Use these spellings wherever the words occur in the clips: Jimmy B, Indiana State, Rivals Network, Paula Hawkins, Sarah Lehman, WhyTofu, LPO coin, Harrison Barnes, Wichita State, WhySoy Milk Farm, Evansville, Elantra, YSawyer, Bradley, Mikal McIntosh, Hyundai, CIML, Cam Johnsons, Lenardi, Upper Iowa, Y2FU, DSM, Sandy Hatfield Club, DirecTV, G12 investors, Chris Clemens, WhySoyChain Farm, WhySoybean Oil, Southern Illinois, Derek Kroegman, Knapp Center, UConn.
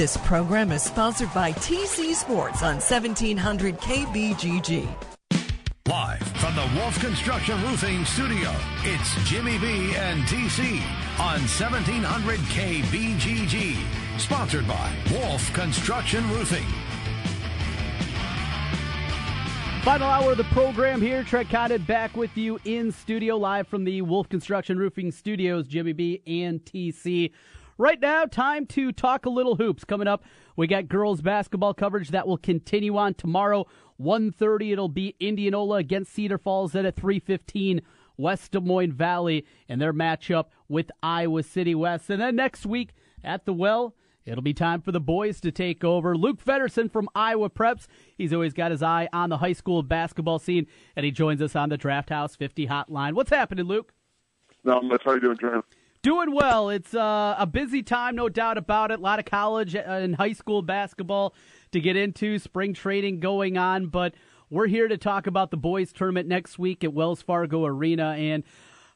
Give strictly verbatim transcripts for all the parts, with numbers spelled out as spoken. This program is sponsored by T C Sports on seventeen hundred K B G G. Live from the Wolf Construction Roofing Studio, it's Jimmy B and T C on seventeen hundred K B G G. Sponsored by Wolf Construction Roofing. Final hour of the program here. Trent Condon back with you in studio, live from the Wolf Construction Roofing Studios, Jimmy B and T C. Right now, time to talk a little hoops. Coming up, we got girls basketball coverage that will continue on tomorrow. one thirty, it'll be Indianola against Cedar Falls, then at three fifteen, West Des Moines Valley, and their matchup with Iowa City West. And then next week at the Well, it'll be time for the boys to take over. Luke Feddersen from Iowa Preps. He's always got his eye on the high school basketball scene, and he joins us on the Draft House fifty hotline. What's happening, Luke? No, how are you doing, Trent? Doing well. It's uh, a busy time, no doubt about it. A lot of college and high school basketball to get into, spring training going on. But we're here to talk about the boys' tournament next week at Wells Fargo Arena. And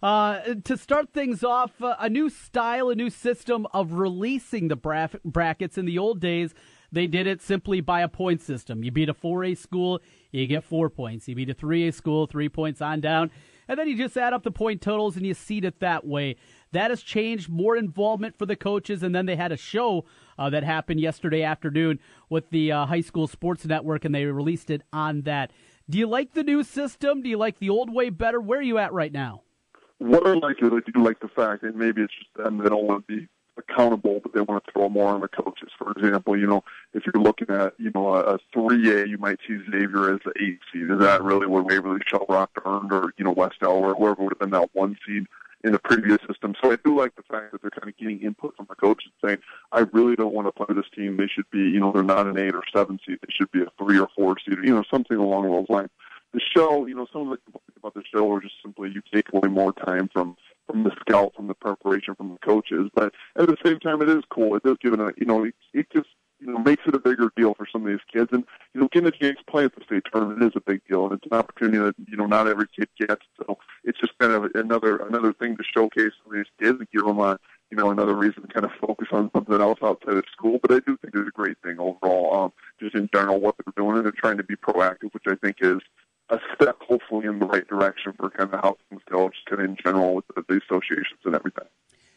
uh, to start things off, uh, a new style, a new system of releasing the bra- brackets. In the old days, they did it simply by a point system. You beat a four A school, you get four points. You beat a three A school, three points on down. And then you just add up the point totals and you seed it that way. That has changed, more involvement for the coaches, and then they had a show uh, that happened yesterday afternoon with the uh, High School Sports Network, and they released it on that. Do you like the new system? Do you like the old way better? Where are you at right now? What I like is I do like the fact that maybe it's just them. They don't want to be accountable, but they want to throw more on the coaches. For example, you know, if you're looking at, you know, a three A, you might see Xavier as the eight seed. Is that really what Waverly Shellrock earned, or, you know, West Elway, or whoever would have been that one seed in the previous system? So I do like the fact that they're kind of getting input from the coaches saying, I really don't want to play this team. They should be, you know, they're not an eight or seven seed. They should be a three or four seed, you know, something along those lines. The show, you know, some of the complaints about the show are just simply you take away more time from, from the scout, from the preparation, from the coaches. But at the same time, it is cool. It does give it a, you know, it, it just, you know, makes it a bigger deal for some of these kids. And, you know, getting a chance to play at the state tournament is a big deal. And it's an opportunity that, you know, not every kid gets. So it's just kind of another another thing to showcase some of these kids and give them, a, you know, another reason to kind of focus on something else outside of school. But I do think it's a great thing overall, um, just in general, what they're doing. And they're trying to be proactive, which I think is a step, hopefully, in the right direction for kind of how things go, just kind of in general with the associations and everything.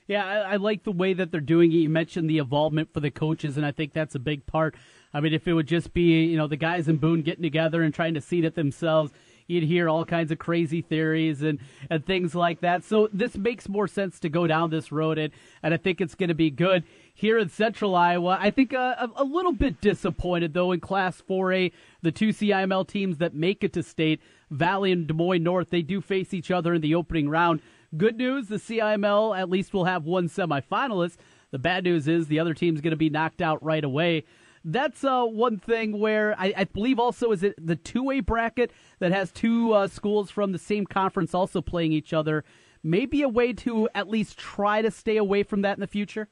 Yeah, I, I like the way that they're doing it. You mentioned the involvement for the coaches, and I think that's a big part. I mean, if it would just be, you know, the guys in Boone getting together and trying to seed it themselves, you'd hear all kinds of crazy theories and, and things like that. So this makes more sense to go down this road, and, and I think it's going to be good. Here in Central Iowa, I think uh, a little bit disappointed, though, in Class four A, the two C I M L teams that make it to state, Valley and Des Moines North, they do face each other in the opening round. Good news, the C I M L at least will have one semifinalist. The bad news is the other team's going to be knocked out right away. That's uh, one thing where I, I believe also is it the two A bracket that has two uh, schools from the same conference also playing each other. Maybe a way to at least try to stay away from that in the future?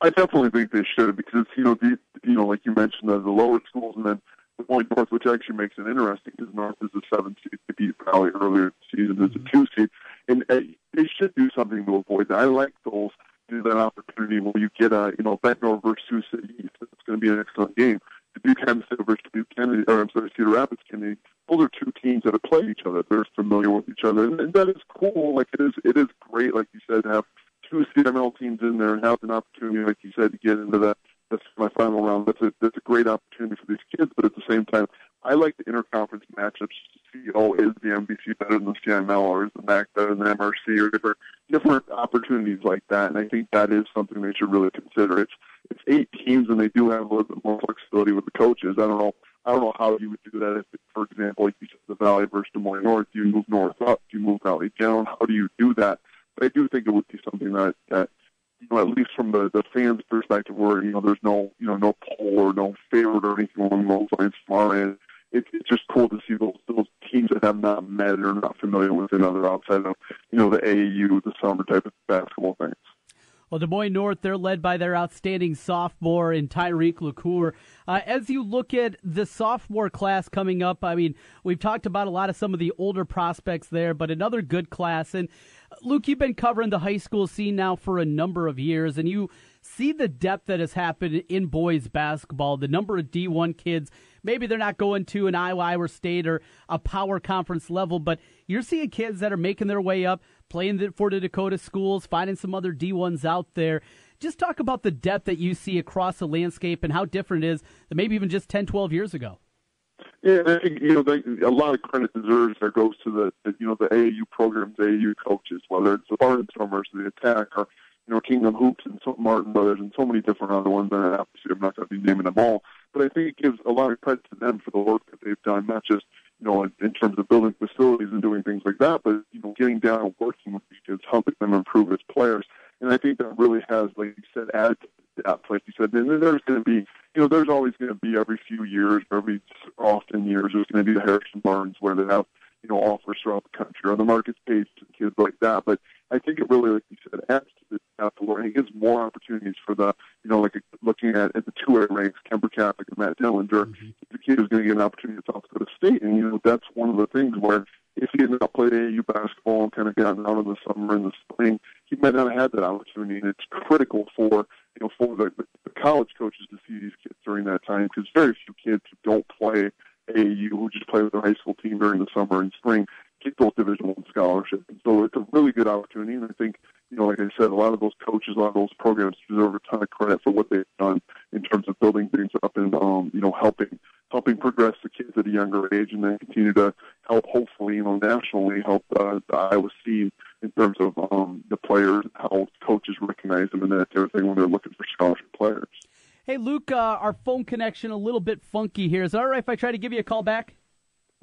I definitely think they should, because, you know, the, you know, like you mentioned, uh, the lower schools and then Des Moines North, which actually makes it interesting because North is a seven seed. They beat Valley earlier in the season as a two seed. And uh, they should do something to avoid that. I like those, do that opportunity where you get a, you know, Ventnor versus Sioux City East. It's going to be an excellent game. Dubuque Hempstead versus Dubuque Kennedy, or I'm sorry, Cedar Rapids Kennedy. Those are two teams that have played each other. They're familiar with each other. And, and that is cool. Like, it is, it is great, like you said, to have two C M L teams in there and have an opportunity, like you said, to get into that. That's my final round. That's a, that's a great opportunity for these kids. But at the same time, I like the interconference matchups to see, oh, is the M B C better than the C M L, or is the M A C better than the M R C, or different, different opportunities like that. And I think that is something they should really consider. It's it's eight teams, and they do have a little bit more flexibility with the coaches. I don't know. I don't know how you would do that. If, for example, like you said, the Valley versus Des Moines North, do you move North up? Do you move Valley down? How do you do that? But I do think it would be something that, that you know, at least from the, the fans' perspective, where, you know, there's no, you know, no poll or no favorite or anything along those lines from our end. It, it's just cool to see those, those teams that have not met or not familiar with another outside of, you know, the A A U, the summer type of basketball things. Well, Des Moines North, they're led by their outstanding sophomore in Tyreke Locure. Uh, as you look at the sophomore class coming up, I mean, we've talked about a lot of some of the older prospects there, but another good class. And Luke, you've been covering the high school scene now for a number of years, and you see the depth that has happened in boys basketball, the number of D one kids. Maybe they're not going to an Iowa, Iowa State or a power conference level, but you're seeing kids that are making their way up, playing for the Dakota schools, finding some other D ones out there. Just talk about the depth that you see across the landscape and how different it is than maybe even just ten, twelve years ago. Yeah, I think, you know, they, a lot of credit deserves that goes to the, the, you know, the A A U programs, the A A U coaches, whether it's the Barton Summers, the Attack, or, you know, Kingdom Hoops and so, Martin Brothers and so many different other ones. And obviously I'm not going to be naming them all, but I think it gives a lot of credit to them for the work that they've done, not just, you know, in, in terms of building facilities and doing things like that, but, you know, getting down and working with these kids, helping them improve as players. And I think that really has, like you said, added to that place. You said, and there's going to be, you know, there's always going to be every few years, every often years, there's going to be the Harrison Barnes where they have, you know, offers throughout the country, or the Marcus Pates and kids like that. But I think it really, like you said, adds to the depth, and it gives more opportunities for the, you know, like looking at, at the two-A ranks, Kemper Catholic and Matt Dillinger, mm-hmm. the kid is going to get an opportunity to talk to the state. And, you know, that's one of the things where if he had not played A A U basketball and kind of gotten out in the summer and the spring, he might not have had that opportunity. And it's critical for, you know, for the, the college coaches to see these kids during that time, because very few kids who don't play A A U, who just play with their high school team during the summer and spring, get those Division One scholarships. And so it's a really good opportunity. And I think, you know, like I said, a lot of those coaches, a lot of those programs deserve a ton of credit for what they've done in terms of building things up and, um, you know, helping helping progress the kids at a younger age, and then continue to help, hopefully, you know, nationally help uh, the Iowa scene in terms of um, the players, how coaches recognize them, and that sort of thing when they're looking for scholarship players. Hey, Luke, uh, our phone connection a little bit funky here. Is it all right if I try to give you a call back?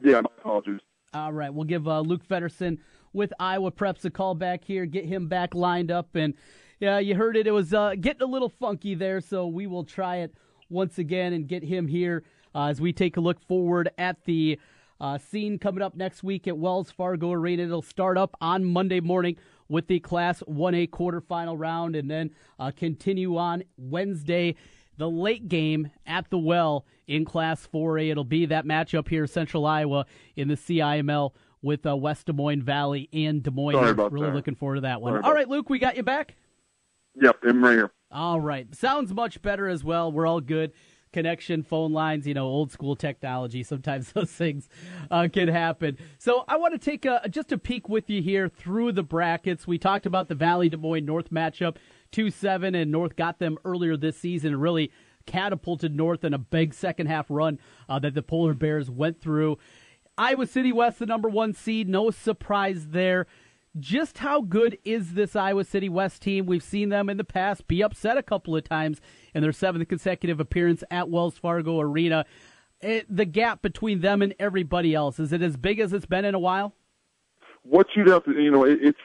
Yeah, my apologies. All right, we'll give uh, Luke Feddersen with Iowa Preps a call back here, get him back lined up. And yeah, you heard it. It was uh, getting a little funky there, so we will try it once again and get him here uh, as we take a look forward at the uh, scene coming up next week at Wells Fargo Arena. It'll start up on Monday morning with the Class one A quarterfinal round, and then uh, continue on Wednesday, the late game at the Well in Class four A. It'll be that matchup here, Central Iowa in the C I M L with uh, West Des Moines Valley and Des Moines. Sorry about really that. Looking forward to that one. Sorry all right, Luke, we got you back? Yep, I'm right here. All right. Sounds much better as well. We're all good. Connection, phone lines, you know, old school technology. Sometimes those things uh, can happen. So I want to take a, just a peek with you here through the brackets. We talked about the Valley-Des Moines North matchup. two seven, and North got them earlier this season and really catapulted North in a big second-half run uh, that the Polar Bears went through. Iowa City West, the number one seed, no surprise there. Just how good is this Iowa City West team? We've seen them in the past be upset a couple of times in their seventh consecutive appearance at Wells Fargo Arena. It, the gap between them and everybody else, is it as big as it's been in a while? What you'd have to, you know, it, it's,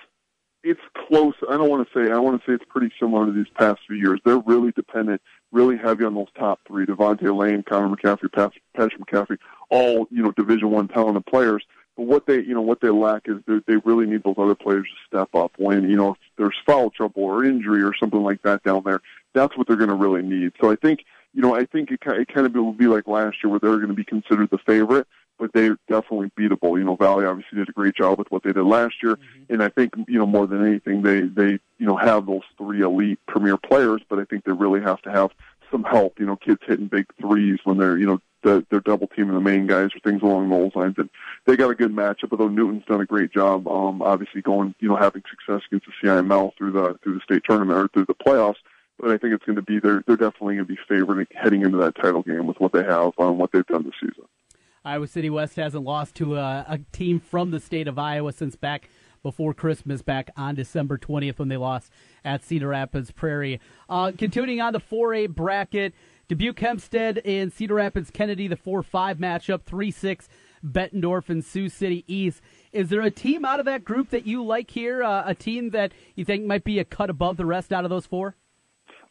It's close. I don't want to say. I want to say it's pretty similar to these past few years. They're really dependent, really heavy on those top three: Devontae Lane, Connor McCaffrey, Patrick McCaffrey. All, you know, Division One talented players. But what they, you know, what they lack is they really need those other players to step up. When, you know, if there's foul trouble or injury or something like that down there, that's what they're going to really need. So I think, you know, I think it, it kind of will be like last year where they're going to be considered the favorite, but they're definitely beatable. You know, Valley obviously did a great job with what they did last year, mm-hmm. and I think, you know, more than anything, they, they, you know, have those three elite premier players, but I think they really have to have some help, you know, kids hitting big threes when they're, you know, the, they're double-teaming the main guys or things along those lines. And they got a good matchup, although Newton's done a great job, um, obviously going, you know, having success against the C I M L through the through the state tournament or through the playoffs. But I think it's going to be, they're, they're definitely going to be favored heading into that title game with what they have on um, what they've done this season. Iowa City West hasn't lost to a, a team from the state of Iowa since back before Christmas, back on December twentieth when they lost at Cedar Rapids Prairie. Uh, continuing on the four A bracket, Dubuque-Hempstead and Cedar Rapids-Kennedy, the four five matchup, three six, Bettendorf and Sioux City East. Is there a team out of that group that you like here, uh, a team that you think might be a cut above the rest out of those four?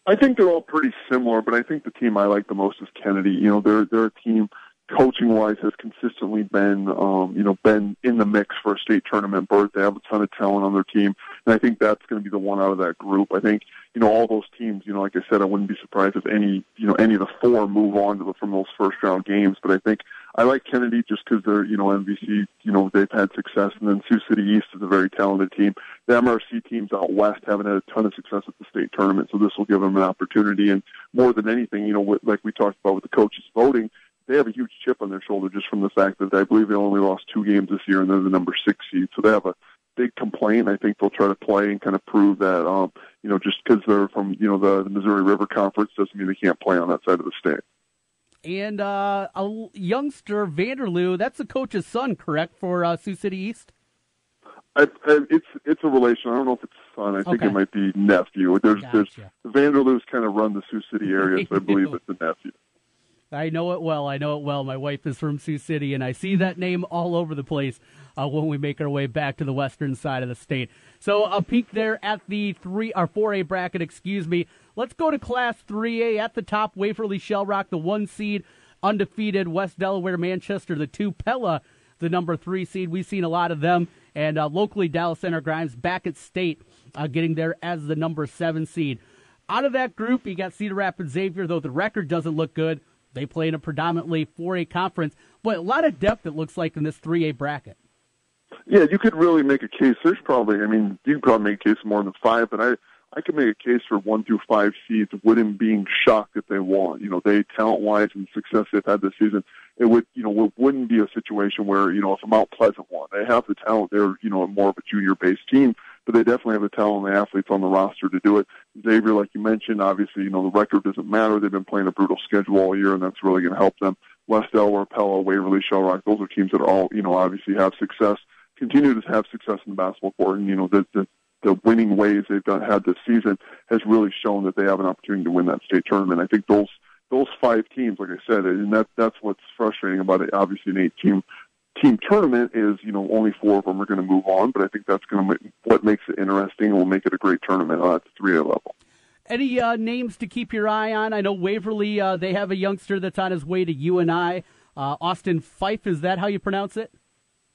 I think they're all pretty similar, but I think the team I like the most is Kennedy. You know, they're they're a team coaching-wise has consistently been, um, you know, been in the mix for a state tournament berth. They have a ton of talent on their team. And I think that's going to be the one out of that group. I think, you know, all those teams, you know, like I said, I wouldn't be surprised if any, you know, any of the four move on to the, from those first-round games. But I think I like Kennedy just because they're, you know, M V C, you know, they've had success. And then Sioux City East is a very talented team. The M R C teams out west haven't had a ton of success at the state tournament, so this will give them an opportunity. And more than anything, you know, like we talked about with the coaches voting, they have a huge chip on their shoulder just from the fact that I believe they only lost two games this year and they're the number six seed. So they have a big complaint. I think they'll try to play and kind of prove that, um, you know, just because they're from, you know, the, the Missouri River Conference doesn't mean they can't play on that side of the state. And uh, a youngster, Vanderloo, that's the coach's son, correct, for uh, Sioux City East? I, I, it's it's a relation. I don't know if it's son. I think okay. It might be nephew. There's, gotcha. there's Vanderloo's kind of run the Sioux City area, so I believe it's a nephew. I know it well. I know it well. My wife is from Sioux City, and I see that name all over the place uh, when we make our way back to the western side of the state. So a peek there at the three or four A bracket, excuse me. Let's go to Class three A at the top. Waverly Shell Rock, the one seed, undefeated. West Delaware, Manchester, the two. Pella, the number three seed. We've seen a lot of them. And uh, locally, Dallas Center Grimes back at state, uh, getting there as the number seven seed. Out of that group, you got Cedar Rapids Xavier, though the record doesn't look good. They play in a predominantly four A conference, but a lot of depth, it looks like, in this three A bracket. Yeah, you could really make a case. There's probably, I mean, you could probably make a case more than five, but I, I could make a case for one through five seeds wouldn't being shocked if they won. You know, they, talent-wise and success they've had this season, it would, you know, it wouldn't be a situation where, you know, if Mount Pleasant won, they have the talent. They're, you know, more of a junior-based team, but they definitely have the talent and the athletes on the roster to do it. Xavier, like you mentioned, obviously, you know, the record doesn't matter. They've been playing a brutal schedule all year, and that's really going to help them. West Delaware, Pella, Waverly, Shell Rock, those are teams that all, you know, obviously have success, continue to have success in the basketball court. And, you know, the, the, the winning ways they've done, had this season has really shown that they have an opportunity to win that state tournament. I think those those five teams, like I said, and that that's what's frustrating about it, obviously, an eight-team team tournament is, you know, only four of them are going to move on, but I think that's going to make, what makes it interesting and will make it a great tournament at the three A level. Any uh, names to keep your eye on? I know Waverly, uh, they have a youngster that's on his way to U N I. Uh, Austin Fife, is that how you pronounce it?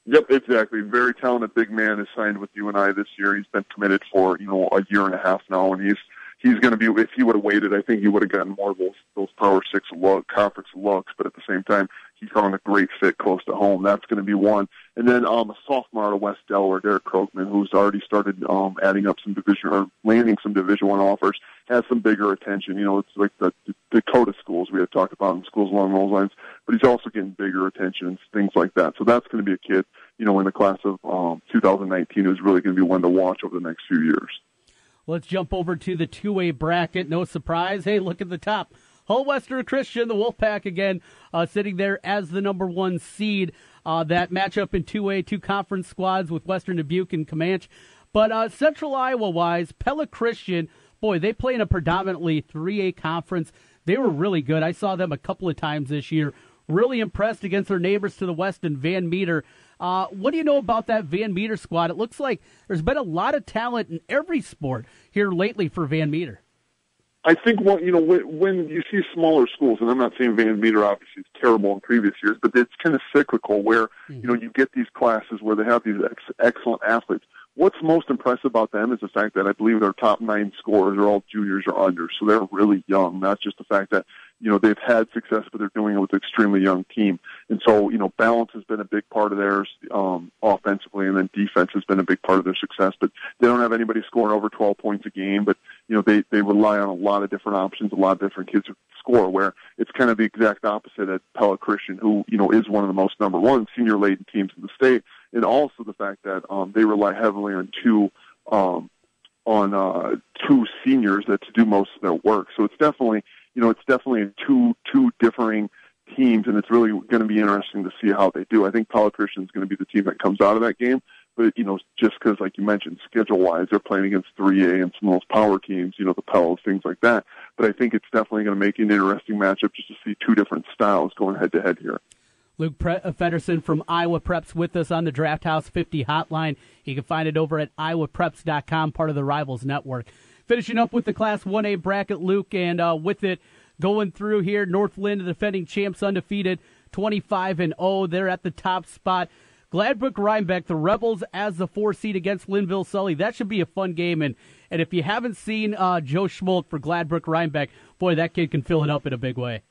Yep, exactly. Very talented big man is signed with U N I this year. He's been committed for, you know, a year and a half now, and he's He's going to be, if he would have waited, I think he would have gotten more of those, those Power Six look, conference looks, but at the same time, he's on a great fit close to home. That's going to be one. And then um, a sophomore out of West Delaware, Derek Kroegman, who's already started um, adding up some division, or landing some Division One offers, has some bigger attention. You know, it's like the, the Dakota schools we had talked about in schools along those lines, but he's also getting bigger attention and things like that. So that's going to be a kid, you know, in the class of um, two thousand nineteen who's really going to be one to watch over the next few years. Let's jump over to the two A bracket. No surprise. Hey, look at the top. Hull Western Christian, the Wolfpack again, uh, sitting there as the number one seed. Uh, that matchup in two A, two conference squads with Western Dubuque and Comanche. But uh, Central Iowa-wise, Pella Christian, boy, they play in a predominantly three A conference. They were really good. I saw them a couple of times this year. Really impressed against their neighbors to the west in Van Meter. Uh, what do you know about that Van Meter squad? It looks like there's been a lot of talent in every sport here lately for Van Meter. I think, well, you know, when you see smaller schools, and I'm not saying Van Meter obviously is terrible in previous years, but it's kind of cyclical where, mm-hmm. you know, you get these classes where they have these ex- excellent athletes. What's most impressive about them is the fact that I believe their top nine scorers are all juniors or under, so they're really young. Not just the fact that, you know, they've had success, but they're doing it with an extremely young team. And so, you know, balance has been a big part of theirs um, offensively, and then defense has been a big part of their success. But they don't have anybody scoring over twelve points a game, but, you know, they, they rely on a lot of different options, a lot of different kids who score, where it's kind of the exact opposite at Pella Christian, who, you know, is one of the most number one senior-laden teams in the state. And also the fact that um, they rely heavily on two um, on uh, two seniors that to do most of their work. So it's definitely, you know, it's definitely two two differing teams, and it's really going to be interesting to see how they do. I think Pella Christian is going to be the team that comes out of that game. But, you know, just because, like you mentioned, schedule-wise, they're playing against three A and some of those power teams, you know, the Pellas, things like that. But I think it's definitely going to make an interesting matchup just to see two different styles going head-to-head here. Luke Feddersen from Iowa Preps with us on the Draft House fifty hotline. You can find it over at iowa preps dot com, part of the Rivals Network. Finishing up with the Class one A bracket, Luke, and uh, with it going through here, Northland, the defending champs, undefeated, twenty-five and oh. They're at the top spot. Gladbrook-Rhinebeck, the Rebels as the four seed against Linville-Sully. That should be a fun game. And, and if you haven't seen uh, Joe Smoltz for Gladbrook-Rhinebeck, boy, that kid can fill it up in a big way.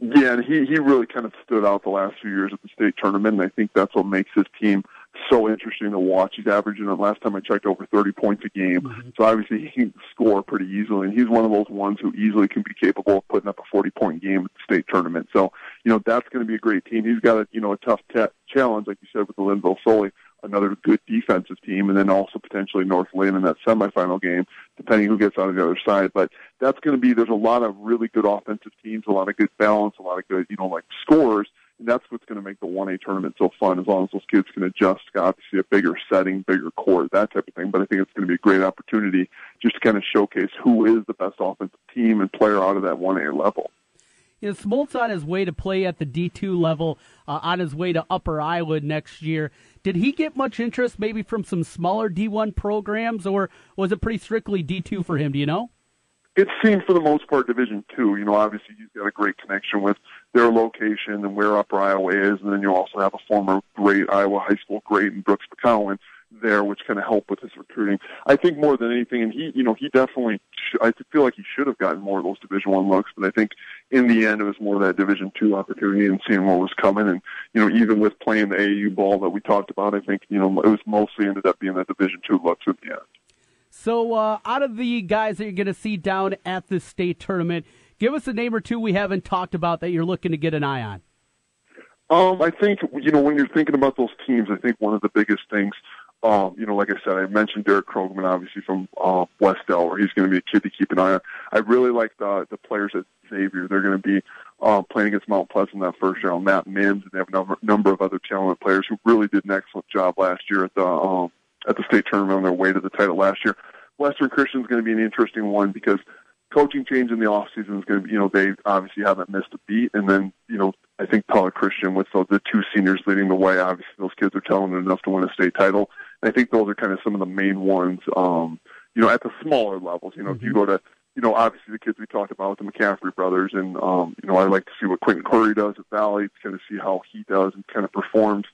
Yeah, and he, he really kind of stood out the last few years at the state tournament, and I think that's what makes his team so interesting to watch. He's averaging, the last time I checked, over thirty points a game. Mm-hmm. So obviously he can score pretty easily, and he's one of those ones who easily can be capable of putting up a forty-point game at the state tournament. So, you know, that's going to be a great team. He's got a, you know, a tough t- challenge, like you said, with the Linville-Sully, another good defensive team, and then also potentially North Lane in that semifinal game, depending who gets on the other side. But that's going to be, there's a lot of really good offensive teams, a lot of good balance, a lot of good, you know, like scorers. And that's what's going to make the one A tournament so fun, as long as those kids can adjust, obviously a bigger setting, bigger court, that type of thing. But I think it's going to be a great opportunity just to kind of showcase who is the best offensive team and player out of that one A level. You know, Smoltz on his way to play at the D two level, uh, on his way to Upper Iowa next year. Did he get much interest maybe from some smaller D one programs, or was it pretty strictly D two for him, do you know? It seemed for the most part Division two. You know, obviously he's got a great connection with their location and where Upper Iowa is, and then you also have a former great Iowa high school great in Brooks McCowan there, which kind of helped with his recruiting. I think more than anything, and he, you know, he definitely, sh- I feel like he should have gotten more of those Division One looks, but I think in the end it was more of that Division Two opportunity and seeing what was coming. And, you know, even with playing the A A U ball that we talked about, I think, you know, it was mostly ended up being that Division Two looks in the end. So uh, out of the guys that you're going to see down at this state tournament, give us a name or two we haven't talked about that you're looking to get an eye on. Um, I think, you know, when you're thinking about those teams, I think one of the biggest things, Um, you know, like I said, I mentioned Derek Kroegman, obviously, from uh, West Delaware. He's going to be a kid to keep an eye on. I really like the the players at Xavier. They're going to be uh, playing against Mount Pleasant that first round. Matt Mims, and they have a number, number of other talented players who really did an excellent job last year at the um, at the state tournament on their way to the title last year. Western Christian's going to be an interesting one because coaching change in the offseason is going to be, you know, they obviously haven't missed a beat. And then, you know, I think Tyler Christian with the, the two seniors leading the way, obviously those kids are talented enough to win a state title. I think those are kind of some of the main ones, um, you know, at the smaller levels. You know, mm-hmm. if you go to, you know, obviously the kids we talked about, the McCaffrey brothers, and, um, you know, I like to see what Quentin Curry does at Valley, kind of see how he does and kind of performs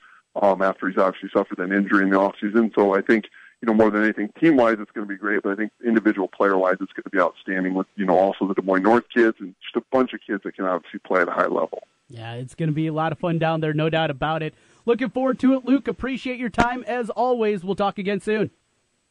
um, after he's obviously suffered an injury in the offseason. So I think, you know, more than anything, team-wise it's going to be great, but I think individual player-wise it's going to be outstanding with, you know, also the Des Moines North kids and just a bunch of kids that can obviously play at a high level. Yeah, it's going to be a lot of fun down there, no doubt about it. Looking forward to it, Luke. Appreciate your time as always. We'll talk again soon.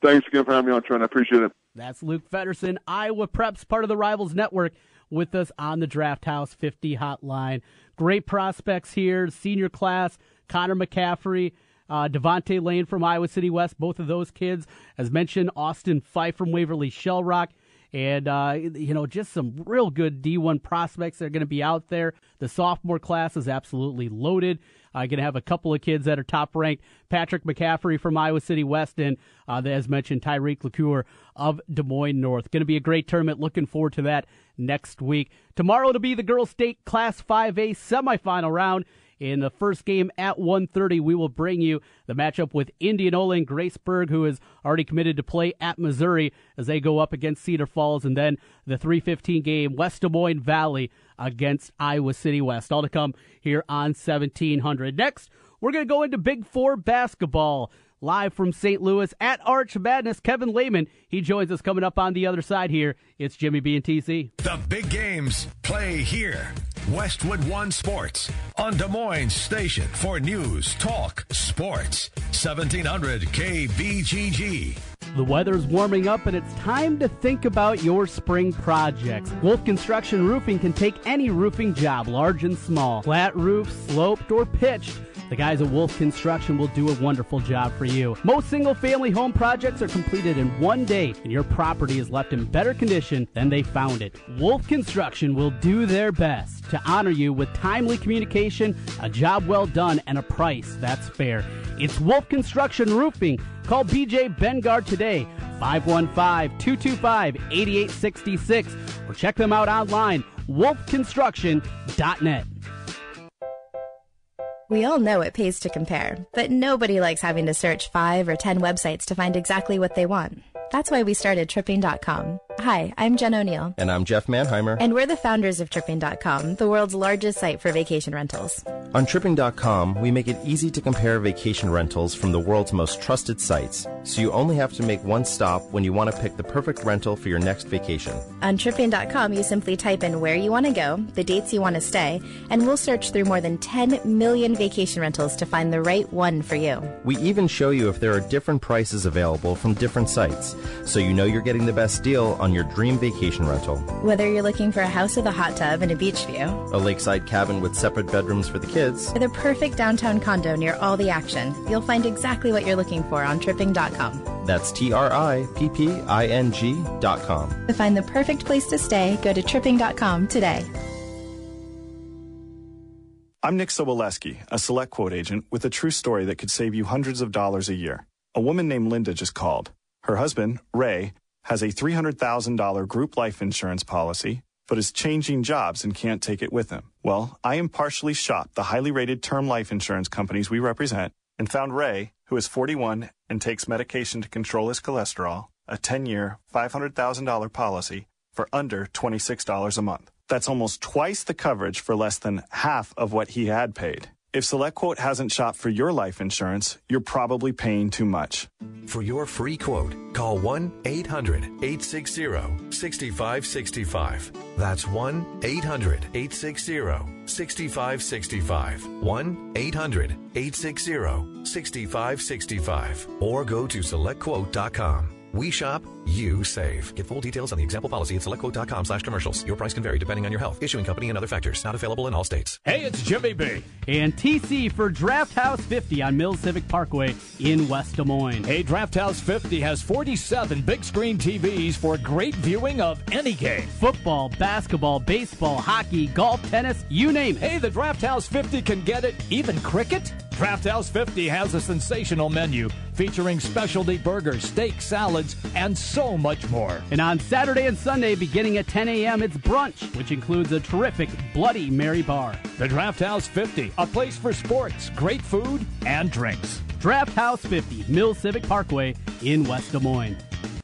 Thanks again for having me on, Trent. I appreciate it. That's Luke Feddersen, Iowa Preps, part of the Rivals Network, with us on the Draft House fifty hotline. Great prospects here, senior class, Connor McCaffrey, uh, Devontae Lane from Iowa City West, both of those kids. As mentioned, Austin Fife from Waverly Shell Rock. And, uh, you know, just some real good D one prospects that are going to be out there. The sophomore class is absolutely loaded. Uh, going to have a couple of kids that are top-ranked. Patrick McCaffrey from Iowa City West and, uh, as mentioned, Tyreke Locure of Des Moines North. Going to be a great tournament. Looking forward to that next week. Tomorrow to be the Girls State Class five A semifinal round. In the first game at one thirty, we will bring you the matchup with Indianola and Graceburg, who is already committed to play at Missouri as they go up against Cedar Falls, and then the three fifteen game, West Des Moines Valley against Iowa City West. All to come here on seventeen hundred. Next, we're going to go into Big Four basketball. Live from Saint Louis at Arch Madness, Kevin Lehman. He joins us coming up on the other side here. It's Jimmy B and T C. The big games play here. Westwood One Sports on Des Moines Station for news, talk, sports. seventeen hundred K B G G. The weather's warming up, and it's time to think about your spring projects. Wolf Construction Roofing can take any roofing job, large and small, flat roof, sloped, or pitched. The guys at Wolf Construction will do a wonderful job for you. Most single-family home projects are completed in one day, and your property is left in better condition than they found it. Wolf Construction will do their best to honor you with timely communication, a job well done, and a price that's fair. It's Wolf Construction Roofing. Call B J Bengard today, five one five, two two five, eight eight six six, or check them out online, wolf construction dot net. We all know it pays to compare, but nobody likes having to search five or ten websites to find exactly what they want. That's why we started tripping dot com. Hi, I'm Jen O'Neill. And I'm Jeff Manheimer. And we're the founders of Tripping dot com, the world's largest site for vacation rentals. On Tripping dot com, we make it easy to compare vacation rentals from the world's most trusted sites, so you only have to make one stop when you want to pick the perfect rental for your next vacation. On Tripping dot com, you simply type in where you want to go, the dates you want to stay, and we'll search through more than ten million vacation rentals to find the right one for you. We even show you if there are different prices available from different sites, so you know you're getting the best deal on your dream vacation rental. Whether you're looking for a house with a hot tub and a beach view, a lakeside cabin with separate bedrooms for the kids, or the perfect downtown condo near all the action, you'll find exactly what you're looking for on Tripping dot com. That's T R I P P I N G dot com. To find the perfect place to stay, go to Tripping dot com today. I'm Nick Soboleski, a Select Quote agent with a true story that could save you hundreds of dollars a year. A woman named Linda just called. Her husband, Ray, has a three hundred thousand dollars group life insurance policy, but is changing jobs and can't take it with him. Well, I impartially shopped the highly rated term life insurance companies we represent and found Ray, who is forty-one and takes medication to control his cholesterol, a ten-year, five hundred thousand dollars policy for under twenty-six dollars a month. That's almost twice the coverage for less than half of what he had paid. If SelectQuote hasn't shopped for your life insurance, you're probably paying too much. For your free quote, call one eight hundred eight six zero six five six five. That's one eight hundred eight six zero six five six five. one eight hundred eight six zero six five six five. Or go to select quote dot com. We shop, you save. Get full details on the example policy at select quote dot com slash commercials. Your price can vary depending on your health, issuing company, and other factors. Not available in all states. Hey, it's Jimmy B. And T C for Draft House fifty on Mills Civic Parkway in West Des Moines. Hey, Draft House fifty has forty-seven big screen T Vs for great viewing of any game. Football, basketball, baseball, hockey, golf, tennis, you name it. Hey, the Draft House fifty can get it, even cricket. Draft House fifty has a sensational menu featuring specialty burgers, steak, salads, and so much more. And on Saturday and Sunday, beginning at ten a.m., it's brunch, which includes a terrific Bloody Mary bar. The Draft House fifty, a place for sports, great food, and drinks. Draft House fifty, Mill Civic Parkway in West Des Moines.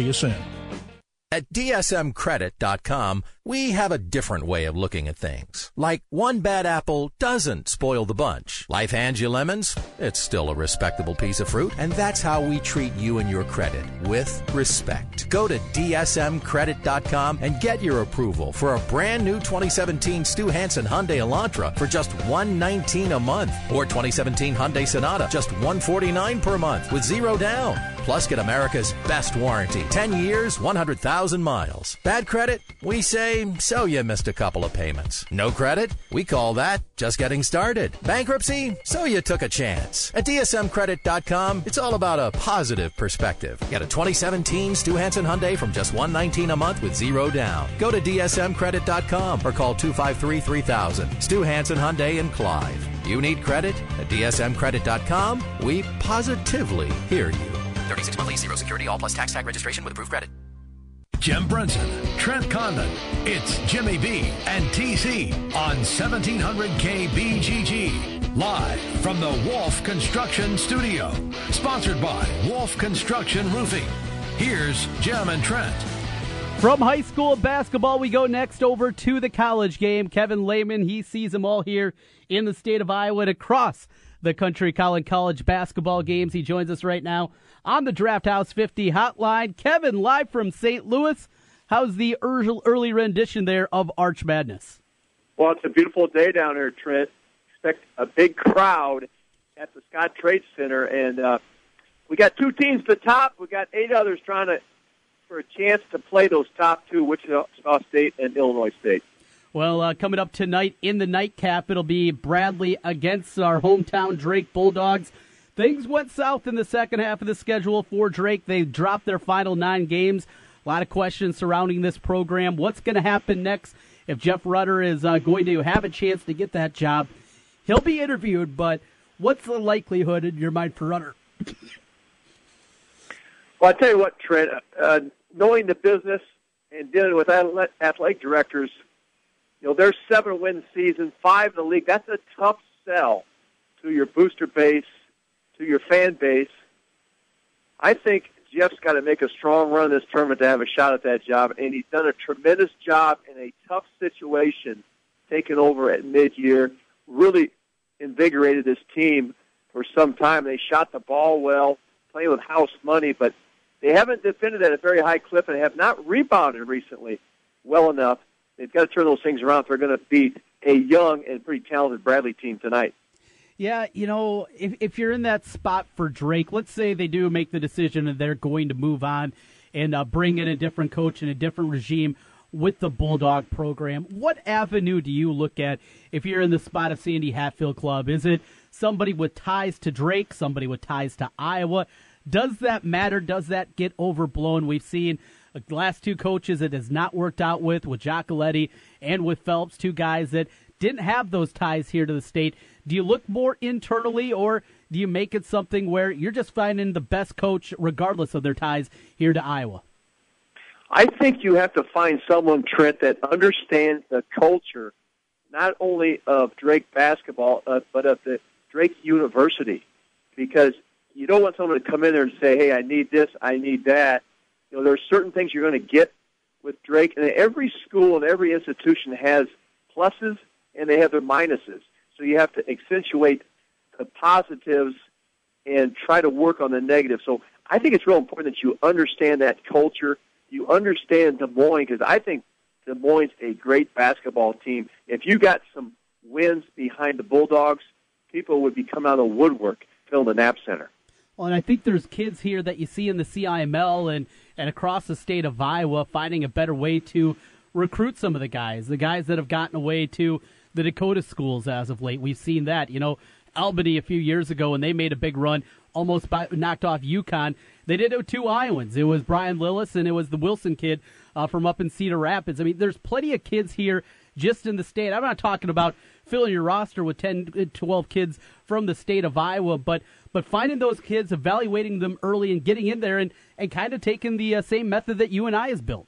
you soon. At D S M credit dot com, we have a different way of looking at things. Like, one bad apple doesn't spoil the bunch. Life hands you lemons, it's still a respectable piece of fruit. And that's how we treat you and your credit, with respect. Go to D S M credit dot com and get your approval for a brand new twenty seventeen Stu Hansen Hyundai Elantra for just one hundred nineteen dollars a month. Or twenty seventeen Hyundai Sonata, just one hundred forty-nine dollars per month with zero down. Plus, get America's best warranty, ten years, one hundred thousand miles. Bad credit? We say, so you missed a couple of payments. No credit? We call that just getting started. Bankruptcy? So you took a chance. At D S M credit dot com, it's all about a positive perspective. Get a twenty seventeen Stu Hansen Hyundai from just one hundred nineteen dollars a month with zero down. Go to D S M credit dot com or call two five three, three thousand. Stu Hansen Hyundai in Clive. You need credit? At D S M credit dot com, we positively hear you. thirty-six monthly, zero security, all plus tax, tag, registration with approved credit. Jim Brunson, Trent Condon, it's Jimmy B and T C on seventeen hundred K B G G. Live from the Wolf Construction Studio. Sponsored by Wolf Construction Roofing. Here's Jim and Trent. From high school basketball, we go next over to the college game. Kevin Lehman, he sees them all here in the state of Iowa and across the country, college college basketball games. He joins us right now on the Draft House fifty hotline. Kevin, live from Saint Louis. How's the early rendition there of Arch Madness? Well, it's a beautiful day down here, Trent. Expect a big crowd at the Scott Trade Center, and uh, we got two teams at the top. We got eight others trying to for a chance to play those top two, Wichita State and Illinois State. Well, uh, coming up tonight in the nightcap, it'll be Bradley against our hometown Drake Bulldogs. Things went south in the second half of the schedule for Drake. They dropped their final nine games. A lot of questions surrounding this program. What's going to happen next if Jeff Rutter is uh, going to have a chance to get that job? He'll be interviewed, but what's the likelihood in your mind for Rutter? Well, I tell you what, Trent, uh, knowing the business and dealing with athletic directors, you know, their seven-win season, five in the league, that's a tough sell to your booster base, to your fan base. I think Jeff's got to make a strong run in this tournament to have a shot at that job, and he's done a tremendous job in a tough situation, taking over at mid-year, really invigorated this team for some time. They shot the ball well, playing with house money, but they haven't defended at a very high clip and have not rebounded recently well enough. They've got to turn those things around if they're going to beat a young and pretty talented Bradley team tonight. Yeah, you know, if, if you're in that spot for Drake, let's say they do make the decision and they're going to move on and uh, bring in a different coach and a different regime with the Bulldog program. What avenue do you look at if you're in the spot of Sandy Hatfield Club? Is it somebody with ties to Drake, somebody with ties to Iowa? Does that matter? Does that get overblown? We've seen the last two coaches it has not worked out with, with Giacoletti and with Phelps, two guys that didn't have those ties here to the state. Do you look more internally, or do you make it something where you're just finding the best coach regardless of their ties here to Iowa? I think you have to find someone, Trent, that understands the culture not only of Drake basketball, uh, but of the Drake University, because you don't want someone to come in there and say, hey, I need this, I need that. You know, there are certain things you're going to get with Drake, and every school and every institution has pluses and they have their minuses. So you have to accentuate the positives and try to work on the negative. So I think it's real important that you understand that culture. You understand Des Moines, because I think Des Moines is a great basketball team. If you got some wins behind the Bulldogs, people would be coming out of the woodwork, filling the Knapp Center. Well, and I think there's kids here that you see in the C I M L and, and across the state of Iowa finding a better way to recruit some of the guys, the guys that have gotten away to the Dakota schools as of late. We've seen that. You know, Albany a few years ago, and they made a big run, almost by, knocked off UConn. They did it with two Iowans. It was Brian Lillis, and it was the Wilson kid uh, from up in Cedar Rapids. I mean, there's plenty of kids here just in the state. I'm not talking about filling your roster with ten, twelve kids from the state of Iowa, but but finding those kids, evaluating them early, and getting in there and, and kind of taking the uh, same method that you and I has built.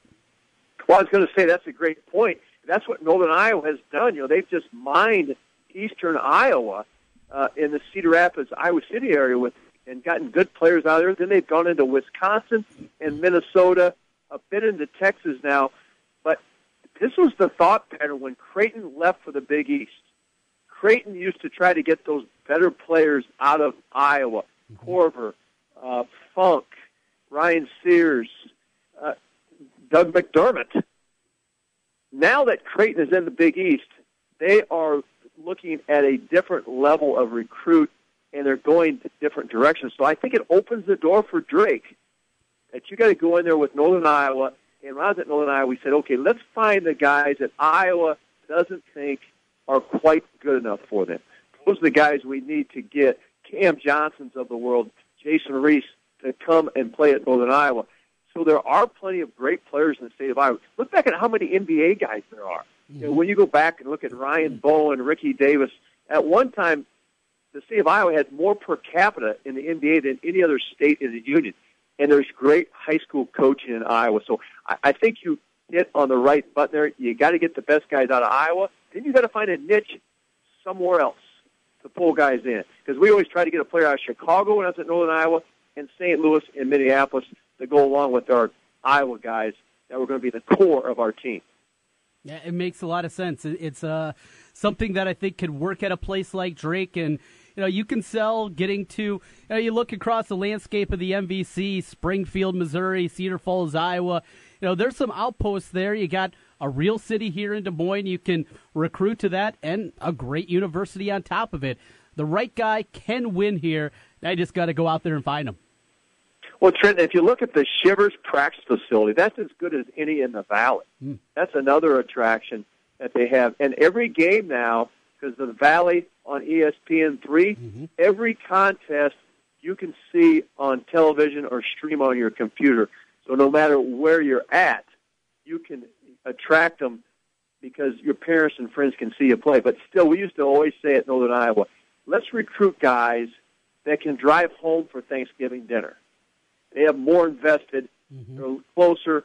Well, I was going to say that's a great point. That's what Northern Iowa has done. You know, they've just mined eastern Iowa uh, in the Cedar Rapids, Iowa City area with and gotten good players out of there. Then they've gone into Wisconsin and Minnesota, a bit into Texas now. But this was the thought pattern when Creighton left for the Big East. Creighton used to try to get those better players out of Iowa. Corver, uh, Funk, Ryan Sears, uh, Doug McDermott. Now that Creighton is in the Big East, they are looking at a different level of recruit, and they're going to different directions. So I think it opens the door for Drake that you got to go in there with Northern Iowa. And when I was at Northern Iowa, we said, okay, let's find the guys that Iowa doesn't think are quite good enough for them. Those are the guys we need to get, Cam Johnsons of the world, Jason Reese, to come and play at Northern Iowa. So there are plenty of great players in the state of Iowa. Look back at how many N B A guys there are. You know, when you go back and look at Ryan Bowen, Ricky Davis, at one time the state of Iowa had more per capita in the N B A than any other state in the union. And there's great high school coaching in Iowa. So I, I think you hit on the right button there. You got to get the best guys out of Iowa. Then you got to find a niche somewhere else to pull guys in. Because we always try to get a player out of Chicago when I was at Northern Iowa and Saint Louis and Minneapolis to go along with our Iowa guys that were going to be the core of our team. Yeah, it makes a lot of sense. It's uh, something that I think could work at a place like Drake. And, you know, you can sell getting to, you know, you look across the landscape of the M V C, Springfield, Missouri, Cedar Falls, Iowa. You know, there's some outposts there. You got a real city here in Des Moines. You can recruit to that and a great university on top of it. The right guy can win here. I just got to go out there and find him. Well, Trent, if you look at the Shivers practice facility, that's as good as any in the valley. Mm. That's another attraction that they have. And every game now, because the valley on E S P N three, mm-hmm. every contest you can see on television or stream on your computer. So no matter where you're at, you can attract them because your parents and friends can see you play. But still, we used to always say at Northern Iowa, let's recruit guys that can drive home for Thanksgiving dinner. They have more invested, mm-hmm. they're closer,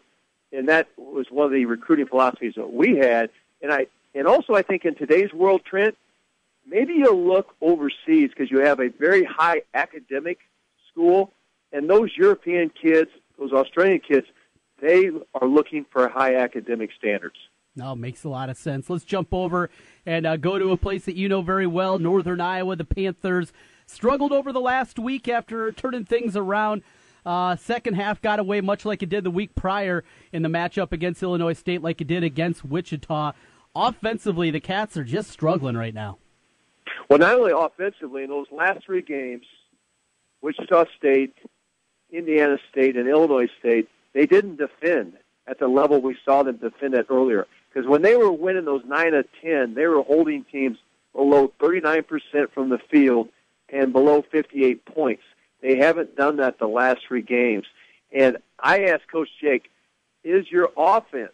and that was one of the recruiting philosophies that we had. And I, and also I think in today's world, Trent, maybe you'll look overseas because you have a very high academic school, and those European kids, those Australian kids, they are looking for high academic standards. No, makes a lot of sense. Let's jump over and uh, go to a place that you know very well, Northern Iowa. The Panthers struggled over the last week after turning things around. Uh, second half got away much like it did the week prior in the matchup against Illinois State, like it did against Wichita. Offensively, the Cats are just struggling right now. Well, not only offensively, in those last three games, Wichita State, Indiana State, and Illinois State, they didn't defend at the level we saw them defend at earlier. Because when they were winning those nine of ten, they were holding teams below thirty-nine percent from the field and below fifty-eight points. They haven't done that the last three games. And I asked Coach Jake, is your offense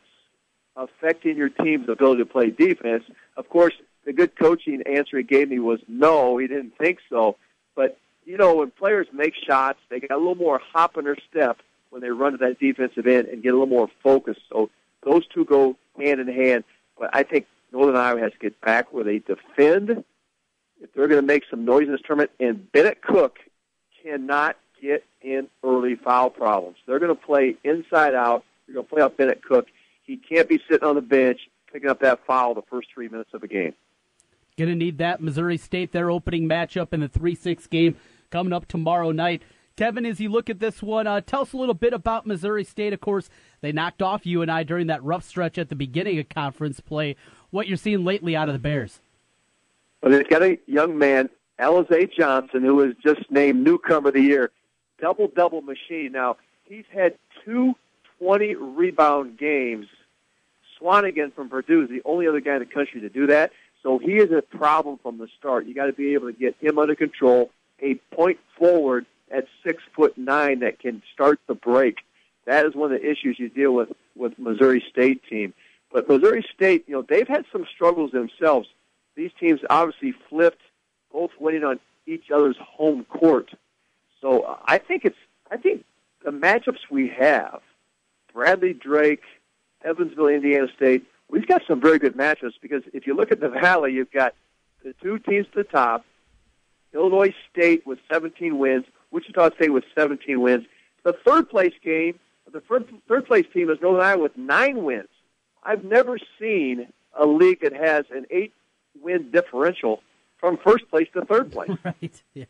affecting your team's ability to play defense? Of course, the good coaching answer he gave me was no, he didn't think so. But, you know, when players make shots, they got a little more hop in their step when they run to that defensive end and get a little more focused. So those two go hand in hand. But I think Northern Iowa has to get back where they defend if they're going to make some noise in this tournament. And Bennett Cook cannot get in early foul problems. They're going to play inside out. They're going to play out Bennett Cook. He can't be sitting on the bench picking up that foul the first three minutes of a game. Going to need that. Missouri State, their opening matchup in the three six game coming up tomorrow night. Kevin, as you look at this one, uh, tell us a little bit about Missouri State. Of course, they knocked off you and I during that rough stretch at the beginning of conference play. What you're seeing lately out of the Bears? Well, they've got a young man, Alize Johnson, who was just named Newcomer of the Year, double-double machine. Now, he's had two twenty-rebound games. Swanigan from Purdue is the only other guy in the country to do that. So he is a problem from the start. You got to be able to get him under control, a point forward at six foot nine that can start the break. That is one of the issues you deal with with Missouri State team. But Missouri State, you know, they've had some struggles themselves. These teams obviously flipped, both winning on each other's home court. So I think it's I think the matchups we have, Bradley, Drake, Evansville, Indiana State, we've got some very good matchups because if you look at the Valley, you've got the two teams at the top, Illinois State with seventeen wins, Wichita State with seventeen wins. The third place game, the third place team is Northern Iowa with nine wins. I've never seen a league that has an eight win differential from first place to third place. Right, yeah.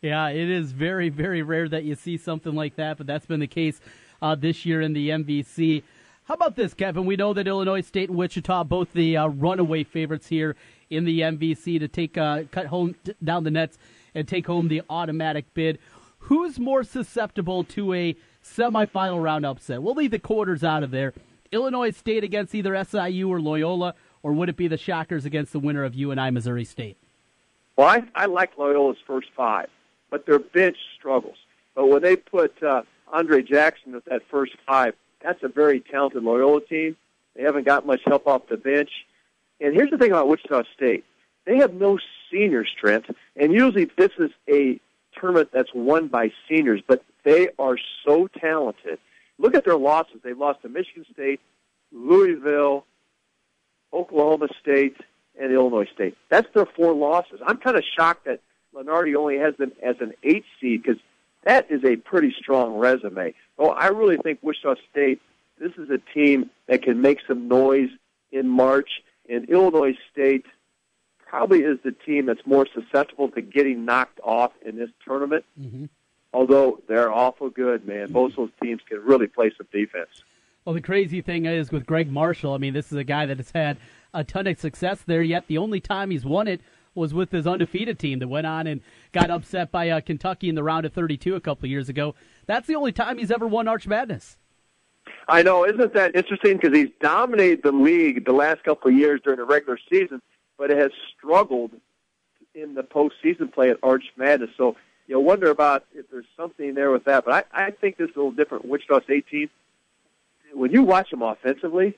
Yeah, it is very, very rare that you see something like that, but that's been the case uh, this year in the M V C. How about this, Kevin? We know that Illinois State and Wichita, both the uh, runaway favorites here in the M V C to take uh, cut home t- down the nets and take home the automatic bid. Who's more susceptible to a semifinal round upset? We'll leave the quarters out of there. Illinois State against either S I U or Loyola, or would it be the Shockers against the winner of U N I Missouri State? Well, I, I like Loyola's first five, but their bench struggles. But when they put uh, Andre Jackson with that first five, that's a very talented Loyola team. They haven't got much help off the bench. And here's the thing about Wichita State. They have no senior strength, and usually this is a tournament that's won by seniors, but they are so talented. Look at their losses. They've lost to Michigan State, Louisville, Oklahoma State, and Illinois State. That's their four losses. I'm kind of shocked that Lenardi only has them as an eight seed because that is a pretty strong resume. Well, I really think Wichita State, this is a team that can make some noise in March, and Illinois State probably is the team that's more susceptible to getting knocked off in this tournament, mm-hmm. although they're awful good, man. Mm-hmm. Both those teams can really play some defense. Well, the crazy thing is with Greg Marshall, I mean, this is a guy that has had a ton of success there, yet the only time he's won it was with his undefeated team that went on and got upset by uh, Kentucky in the round of thirty-two a couple of years ago. That's the only time he's ever won Arch Madness. I know. Isn't that interesting? Because he's dominated the league the last couple of years during the regular season, but it has struggled in the postseason play at Arch Madness. So you wonder about if there's something there with that. But I, I think this little different Wichita State team, when you watch them offensively,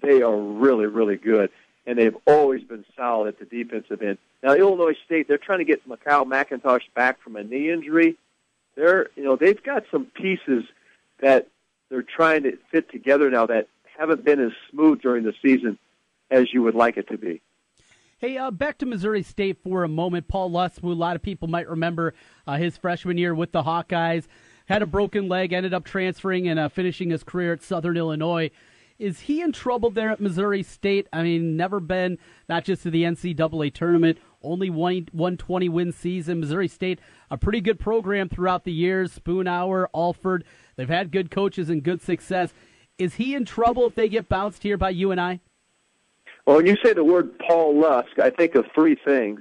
they are really, really good, and they've always been solid at the defensive end. Now, Illinois State, they're trying to get Mikal McIntosh back from a knee injury. They're, you know, they've got some pieces that they're trying to fit together now that haven't been as smooth during the season as you would like it to be. Hey, uh, back to Missouri State for a moment. Paul Lutz, who a lot of people might remember uh, his freshman year with the Hawkeyes, had a broken leg, ended up transferring and uh, finishing his career at Southern Illinois. Is he in trouble there at Missouri State? I mean, never been, not just to the N C double A tournament, only one one twenty win season. Missouri State, a pretty good program throughout the years. Spoonhour, Alford, they've had good coaches and good success. Is he in trouble if they get bounced here by you and I? Well, when you say the word Paul Lusk, I think of three things.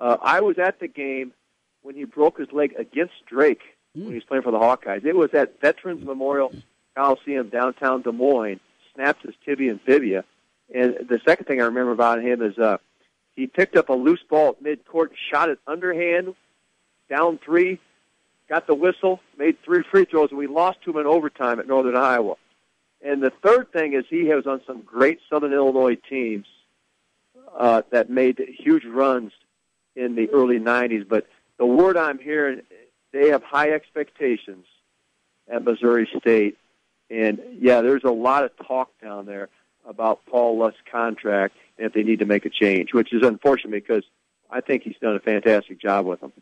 Uh, I was at the game when he broke his leg against Drake mm. when he was playing for the Hawkeyes. It was at Veterans Memorial Coliseum downtown Des Moines. Snapped his tibia and fibia. And the second thing I remember about him is uh, he picked up a loose ball at midcourt, shot it underhand, down three, got the whistle, made three free throws, and we lost to him in overtime at Northern Iowa. And the third thing is he was on some great Southern Illinois teams uh, that made huge runs in the early nineties. But the word I'm hearing, they have high expectations at Missouri State. And, yeah, there's a lot of talk down there about Paul Lust's contract and if they need to make a change, which is unfortunate because I think he's done a fantastic job with them.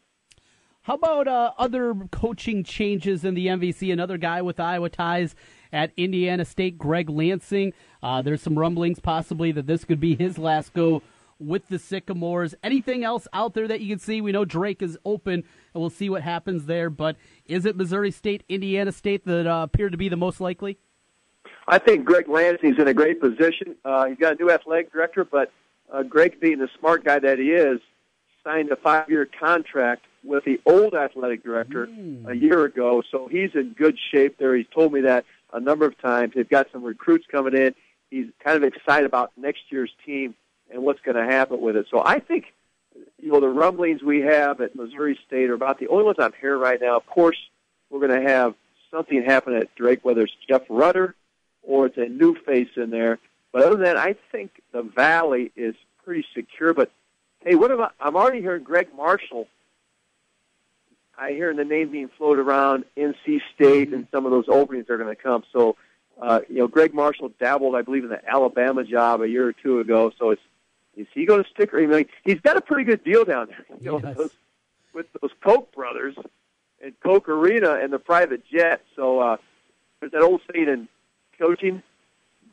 How about uh, other coaching changes in the M V C? Another guy with Iowa ties at Indiana State, Greg Lansing. Uh, there's some rumblings possibly that this could be his last go with the Sycamores. Anything else out there that you can see? We know Drake is open, and we'll see what happens there. But is it Missouri State, Indiana State that uh, appear to be the most likely? I think Greg Lansing's in a great position. Uh, he's got a new athletic director, but uh, Greg, being the smart guy that he is, signed a five-year contract with the old athletic director mm. a year ago, so he's in good shape there. He's told me that a number of times. They've got some recruits coming in. He's kind of excited about next year's team and what's going to happen with it. So I think, you know, the rumblings we have at Missouri State are about the only ones I'm hearing right now. Of course, we're going to have something happen at Drake, whether it's Jeff Rutter or it's a new face in there. But other than that, I think the Valley is pretty secure. But, hey, what about – I'm already hearing Greg Marshall. I hear the name being floated around, N C State, and some of those openings are going to come. So, uh, you know, Greg Marshall dabbled, I believe, in the Alabama job a year or two ago. So it's, is he going to stick? Or, I mean, he's got a pretty good deal down there, you know, yes. with, those, with those Koch brothers and Koch Arena and the private jet. So uh, there's that old saying in coaching,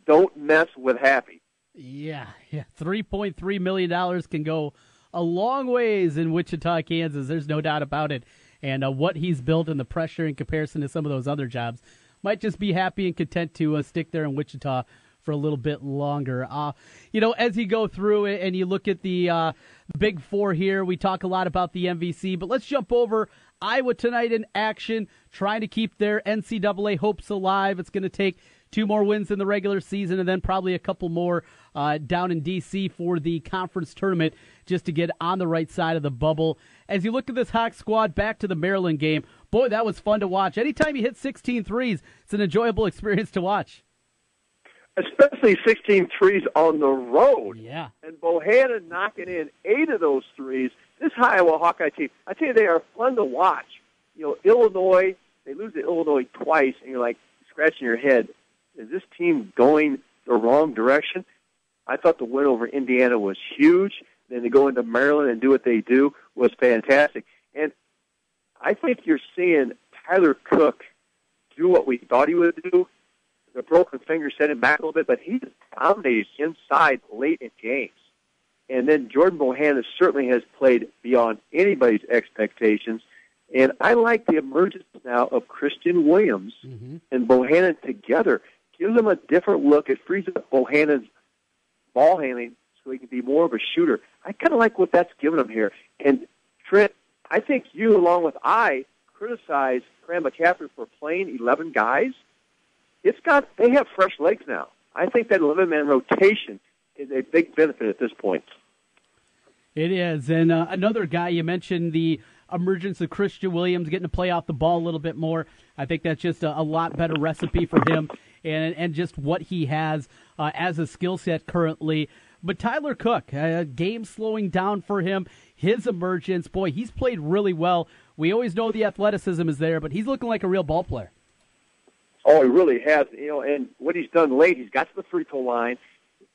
don't mess with happy. Yeah, yeah. three point three million dollars can go a long ways in Wichita, Kansas. There's no doubt about it. And uh, what he's built and the pressure in comparison to some of those other jobs, might just be happy and content to uh, stick there in Wichita for a little bit longer. Uh, you know, as you go through it and you look at the uh, Big Four here, we talk a lot about the M V C, but let's jump over Iowa tonight in action, trying to keep their N C double A hopes alive. It's going to take two more wins in the regular season and then probably a couple more uh, down in D C for the conference tournament just to get on the right side of the bubble. As you look at this Hawk squad, back to the Maryland game, boy, that was fun to watch. Anytime you hit sixteen threes, it's an enjoyable experience to watch. Especially sixteen threes on the road. Yeah. And Bohannon knocking in eight of those threes. This Iowa Hawkeye team, I tell you, they are fun to watch. You know, Illinois, they lose to Illinois twice, and you're like scratching your head. Is this team going the wrong direction? I thought the win over Indiana was huge. Then to go into Maryland and do what they do was fantastic. And I think you're seeing Tyler Cook do what we thought he would do. The broken finger set him back a little bit, but he dominated inside late in games. And then Jordan Bohannon certainly has played beyond anybody's expectations. And I like the emergence now of Christian Williams mm-hmm. and Bohannon together. Gives them a different look. It frees up Bohannon's ball handling so he can be more of a shooter. I kind of like what that's given him here. And, Trent, I think you, along with I, criticize Cram McCaffrey for playing eleven guys. It's got they have fresh legs now. I think that eleven-man rotation is a big benefit at this point. It is. And uh, another guy, you mentioned the emergence of Christian Williams getting to play off the ball a little bit more. I think that's just a, a lot better recipe for him and and just what he has uh, as a skill set currently. But Tyler Cook, uh, game slowing down for him, his emergence, boy, he's played really well. We always know the athleticism is there, but he's looking like a real ball player. Oh, he really has. You know, and what he's done late, he's got to the free throw line.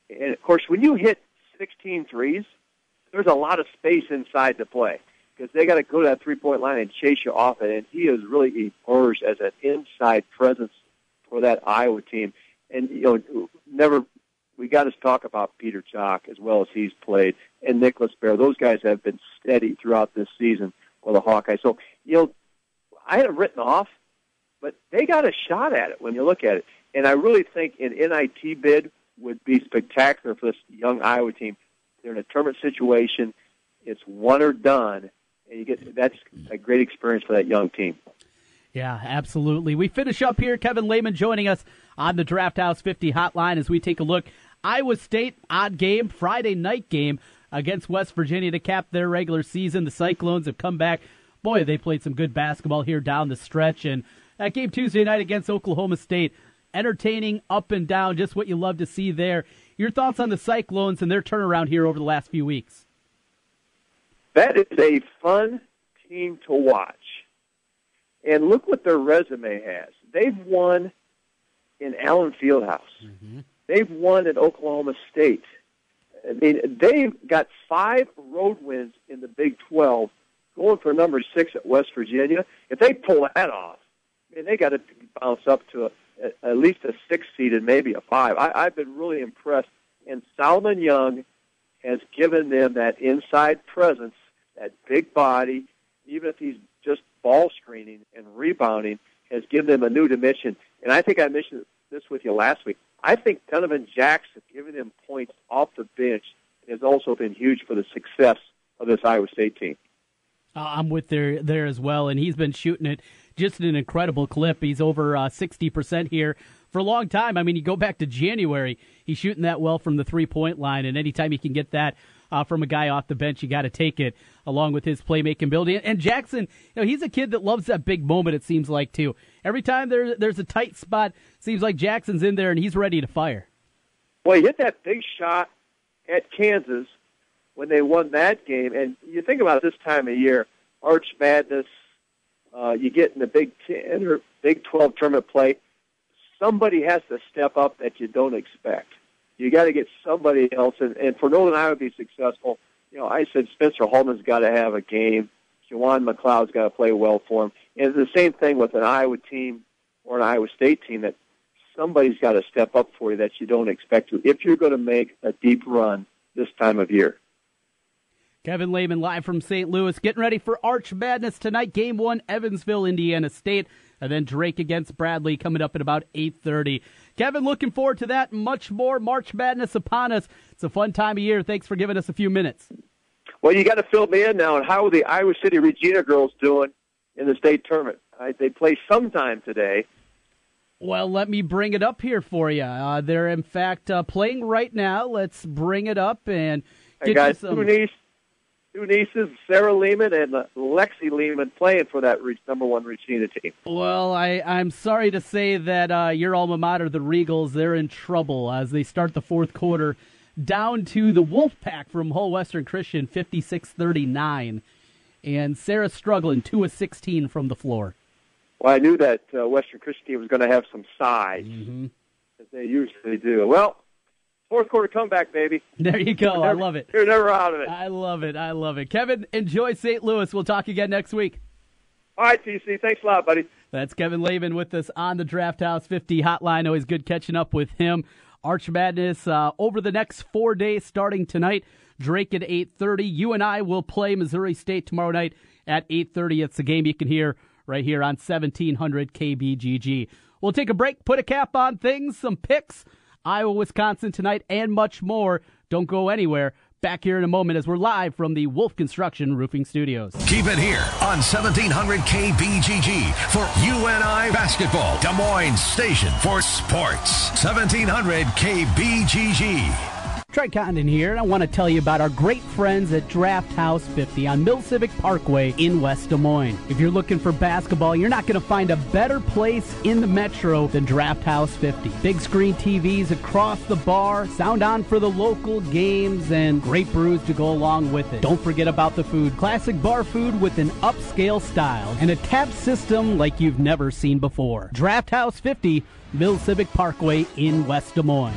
And, of course, when you hit sixteen threes, there's a lot of space inside to play because they got to go to that three-point line and chase you off it. And he has really emerged as an inside presence for that Iowa team. And, you know, never we got to talk about Peter Chalk as well as he's played and Nicholas Bear. Those guys have been steady throughout this season for the Hawkeyes. So, you know, I had written off, but they got a shot at it when you look at it. And I really think an N I T bid would be spectacular for this young Iowa team. They're in a tournament situation. It's one or done, and you get that's a great experience for that young team. Yeah, absolutely. We finish up here. Kevin Lehman joining us on the Draft House fifty hotline as we take a look. Iowa State, odd game, Friday night game against West Virginia to cap their regular season. The Cyclones have come back. Boy, they played some good basketball here down the stretch. And that game Tuesday night against Oklahoma State, entertaining, up and down, just what you love to see there. Your thoughts on the Cyclones and their turnaround here over the last few weeks? That is a fun team to watch. And look what their resume has. They've won in Allen Fieldhouse. Mm-hmm. They've won at Oklahoma State. I mean, they've got five road wins in the Big twelve, going for number six at West Virginia. If they pull that off, I mean, they got to bounce up to a at least a six seed and maybe a five. I, I've been really impressed. And Solomon Young has given them that inside presence, that big body, even if he's just ball screening and rebounding, has given them a new dimension. And I think I mentioned this with you last week. I think Donovan Jackson giving them points off the bench has also been huge for the success of this Iowa State team. Uh, I'm with there there as well, and he's been shooting it just an incredible clip. He's over uh, sixty percent here for a long time. I mean, you go back to January, he's shooting that well from the three-point line, and anytime he can get that uh, from a guy off the bench, you got to take it along with his playmaking ability. And Jackson, you know, he's a kid that loves that big moment, it seems like, too. Every time there, there's a tight spot, seems like Jackson's in there, and he's ready to fire. Well, he hit that big shot at Kansas when they won that game. And you think about this time of year, Arch Madness, uh, you get in the Big ten or Big twelve tournament play, somebody has to step up that you don't expect. You got to get somebody else. And, and for Northern Iowa to be successful, you know, I said Spencer Holman's got to have a game. Jawan McLeod's got to play well for him. And it's the same thing with an Iowa team or an Iowa State team that somebody's got to step up for you that you don't expect to if you're going to make a deep run this time of year. Kevin Lehman live from Saint Louis, getting ready for Arch Madness tonight. Game one, Evansville, Indiana State, and then Drake against Bradley coming up at about eight thirty. Kevin, looking forward to that. Much more March Madness upon us. It's a fun time of year. Thanks for giving us a few minutes. Well, you got to fill me in now on how the Iowa City Regina girls doing in the state tournament. Right, they play sometime today. Well, let me bring it up here for you. Uh, they're, in fact, uh, playing right now. Let's bring it up and get you some... Two nieces, Sarah Lehman and Lexi Lehman, playing for that number one Regina team. Well, I, I'm sorry to say that uh, your alma mater, the Regals, they're in trouble as they start the fourth quarter down to the Wolfpack from Hull Western Christian, fifty-six thirty-nine. And Sarah's struggling, two of sixteen from the floor. Well, I knew that uh, Western Christian team was going to have some size, mm-hmm. as they usually do. Well, fourth quarter comeback, baby. There you go. Never, I love it. You're never out of it. I love it. I love it. Kevin, enjoy Saint Louis. We'll talk again next week. All right, T C. Thanks a lot, buddy. That's Kevin Lehman with us on the Draft House fifty hotline. Always good catching up with him. Arch Madness uh, over the next four days starting tonight. Drake at eight thirty. You and I will play Missouri State tomorrow night at eight thirty. It's a game you can hear right here on seventeen hundred K B G G. We'll take a break, put a cap on things, some picks. Iowa, Wisconsin tonight, and much more. Don't go anywhere. Back here in a moment as we're live from the Wolf Construction Roofing Studios. Keep it here on seventeen hundred K B G G for U N I Basketball, Des Moines Station for sports. seventeen hundred K B G G. Trey Condon here, and I want to tell you about our great friends at Draft House fifty on Mill Civic Parkway in West Des Moines. If you're looking for basketball, you're not going to find a better place in the metro than Draft House fifty. Big screen T Vs across the bar, sound on for the local games, and great brews to go along with it. Don't forget about the food. Classic bar food with an upscale style and a tap system like you've never seen before. Draft House fifty, Mill Civic Parkway in West Des Moines.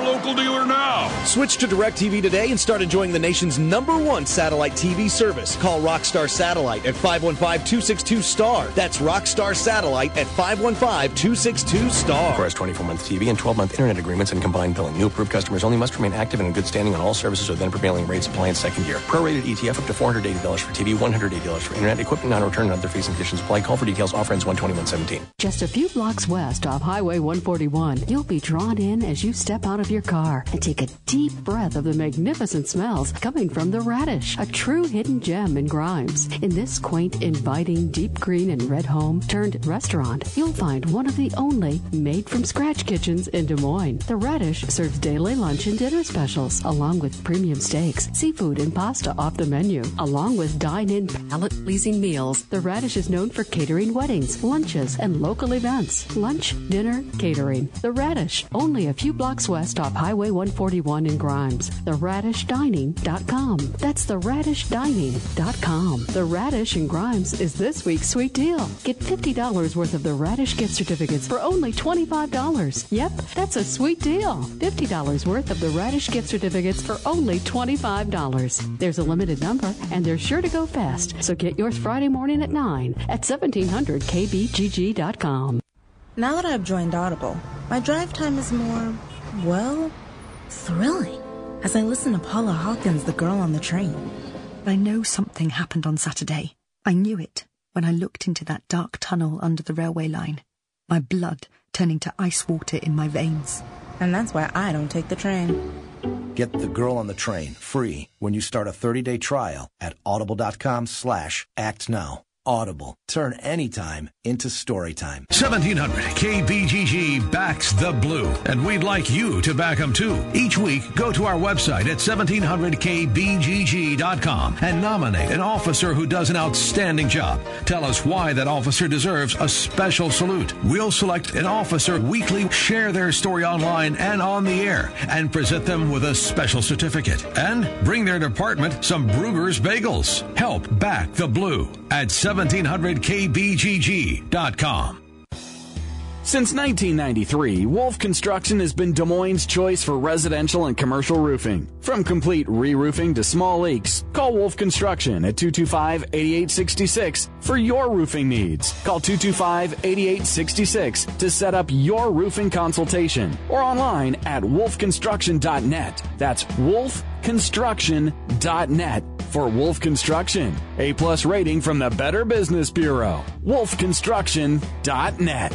local dealer now. Switch to DirecTV today and start enjoying the nation's number one satellite T V service. Call Rockstar Satellite at five one five, two six two, S T A R. That's Rockstar Satellite at five one five, two six two, S T A R. Requires twenty-four month T V and twelve month internet agreements and combined billing. New approved customers only must remain active and in good standing on all services with then prevailing rates applying second year. Prorated E T F to four hundred eighty dollars for T V, one hundred eighty dollars for internet, equipment non-return, and other fees and conditions apply. Call for details. Offer ends one twenty-one seventeen. Just a few blocks west off Highway one forty-one, you'll be drawn in as you step out of your car and take a deep breath of the magnificent smells coming from the radish, a true hidden gem in Grimes. In this quaint, inviting, deep green and red home turned restaurant, you'll find one of the only made-from-scratch kitchens in Des Moines. The Radish serves daily lunch and dinner specials, along with premium steaks, seafood, and pasta off the menu. Along with dine-in, palate-pleasing meals, the Radish is known for catering weddings, lunches, and local events. Lunch, dinner, catering. The Radish, only a few blocks west off Highway one forty-one in Grimes. the radish dining dot com. That's the radish dining dot com. The Radish in Grimes is this week's sweet deal. Get fifty dollars worth of the Radish gift certificates for only twenty-five dollars. Yep, that's a sweet deal. fifty dollars worth of the Radish gift certificates for only twenty-five dollars. There's a limited number, and they're sure to go fast. So get yours Friday morning at nine at seventeen hundred K B G G dot com. Now that I've joined Audible, my drive time is more, well, thrilling as I listen to Paula Hawkins, The Girl on the Train. I know something happened on Saturday. I knew it when I looked into that dark tunnel under the railway line, my blood turning to ice water in my veins. And that's why I don't take the train. Get The Girl on the Train free when you start a thirty day trial at audible.com slash act now. Audible. Turn any time into story time. seventeen hundred K B G G backs the blue, and we'd like you to back them too. Each week, go to our website at seventeen hundred K B G G dot com and nominate an officer who does an outstanding job. Tell us why that officer deserves a special salute. We'll select an officer weekly, share their story online and on the air, and present them with a special certificate. And bring their department some Brugger's Bagels. Help back the blue at seventeen hundred K B G G dot com. Since nineteen ninety-three, Wolf Construction has been Des Moines' choice for residential and commercial roofing. From complete re-roofing to small leaks, call Wolf Construction at two two five, eight eight six six for your roofing needs. Call two two five, eight eight six six to set up your roofing consultation or online at wolf construction dot net. That's wolf construction dot net. For Wolf Construction, A plus rating from the Better Business Bureau. wolf construction dot net.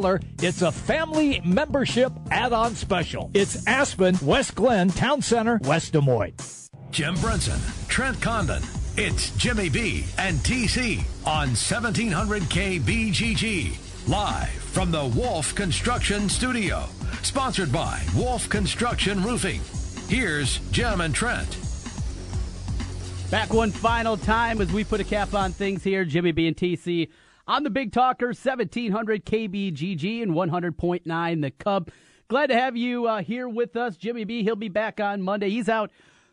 It's a family membership add-on special. It's Aspen, West Glen, Town Center, West Des Moines. Jim Brunson, Trent Condon, it's Jimmy B and T C on seventeen hundred K B G G, live from the Wolf Construction Studio, sponsored by Wolf Construction Roofing. Here's Jim and Trent. Back one final time as we put a cap on things here. Jimmy B and T C on the Big Talker, seventeen hundred K B G G and one hundred point nine The Cub. Glad to have you uh, here with us. Jimmy B, he'll be back on Monday. He's out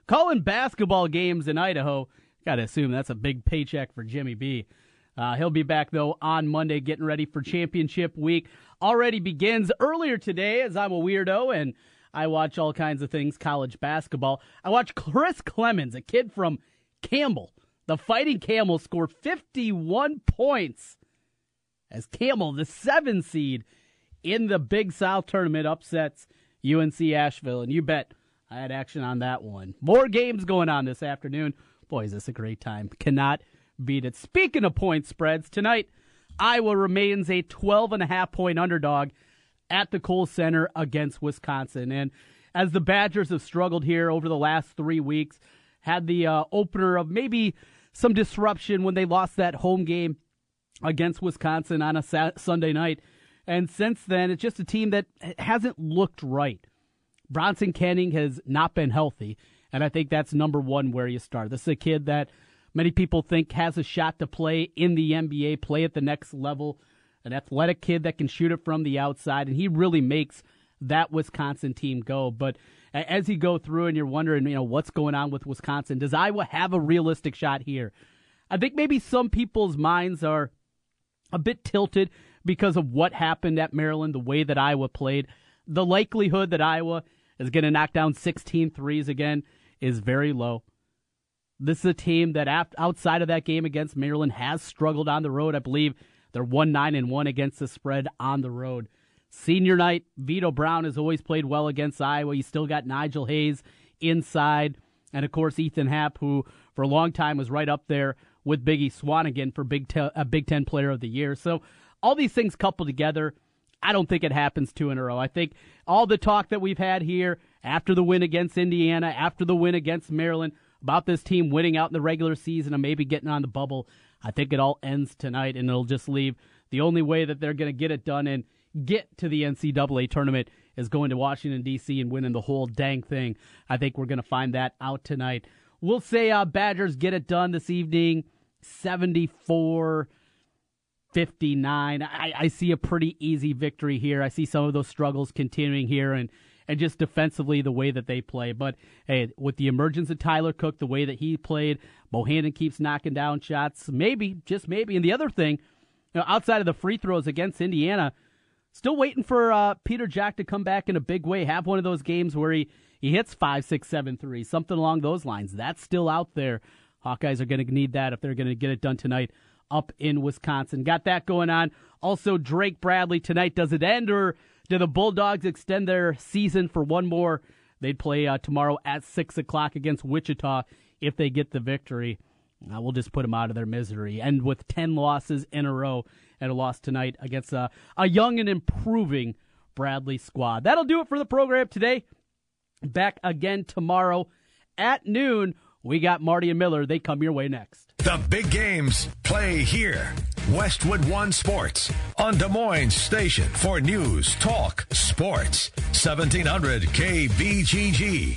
calling basketball games in Idaho. Got to assume that's a big paycheck for Jimmy B. Uh, he'll be back, though, on Monday, getting ready for championship week. Already begins earlier today, as I'm a weirdo, and I watch all kinds of things, college basketball. I watch Chris Clemens, a kid from Campbell. The Fighting Camels score fifty-one points as Campbell, the seven seed in the Big South tournament, upsets U N C Asheville. And you bet I had action on that one. More games going on this afternoon. Boy, is this a great time. Cannot beat it. Speaking of point spreads, tonight Iowa remains a twelve and a half point underdog at the Kohl Center against Wisconsin. And as the Badgers have struggled here over the last three weeks, had the uh, opener of maybe some disruption when they lost that home game against Wisconsin on a sa- Sunday night. And since then, it's just a team that hasn't looked right. Bronson Canning has not been healthy, and I think that's number one where you start. This is a kid that many people think has a shot to play in the N B A, play at the next level, an athletic kid that can shoot it from the outside, and he really makes that Wisconsin team go. But as you go through and you're wondering, you know, what's going on with Wisconsin, does Iowa have a realistic shot here? I think maybe some people's minds are a bit tilted because of what happened at Maryland, the way that Iowa played. The likelihood that Iowa is going to knock down sixteen threes again is very low. This is a team that outside of that game against Maryland has struggled on the road. I believe they're one nine and one against the spread on the road. Senior night, Vito Brown has always played well against Iowa. You still got Nigel Hayes inside. And, of course, Ethan Happ, who for a long time was right up there with Biggie Swanigan for Big, Te- uh, Big Ten Player of the Year. So all these things coupled together, I don't think it happens two in a row. I think all the talk that we've had here after the win against Indiana, after the win against Maryland, about this team winning out in the regular season and maybe getting on the bubble, I think it all ends tonight, and it'll just leave. The only way that they're going to get it done and get to the N C double A tournament is going to Washington, D C and winning the whole dang thing. I think we're going to find that out tonight. We'll say uh, Badgers get it done this evening, seventy-four fifty-nine. I, I see a pretty easy victory here. I see some of those struggles continuing here, and And just defensively, the way that they play. But, hey, with the emergence of Tyler Cook, the way that he played, Bohannon keeps knocking down shots. Maybe, just maybe. And the other thing, you know, outside of the free throws against Indiana, still waiting for uh, Peter Jack to come back in a big way, have one of those games where he, he hits five, six, seven, three, something along those lines. That's still out there. Hawkeyes are going to need that if they're going to get it done tonight up in Wisconsin. Got that going on. Also, Drake Bradley tonight. Does it end, or do the Bulldogs extend their season for one more? They'd play uh, tomorrow at six o'clock against Wichita if they get the victory. Uh, we'll just put them out of their misery. End with ten losses in a row and a loss tonight against uh, a young and improving Bradley squad. That'll do it for the program today. Back again tomorrow at noon. We got Marty and Miller. They come your way next. The big games play here. Westwood One Sports on Des Moines Station for news, talk, sports. seventeen hundred K B G G.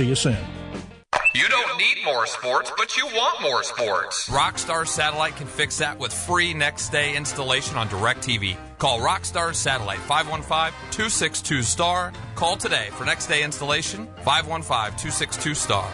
See you soon. You don't need more sports, but you want more sports. Rockstar Satellite can fix that with free next-day installation on DirecTV. Call Rockstar Satellite, five one five, two six two, S T A R. Call today for next-day installation, five one five, two six two, S T A R.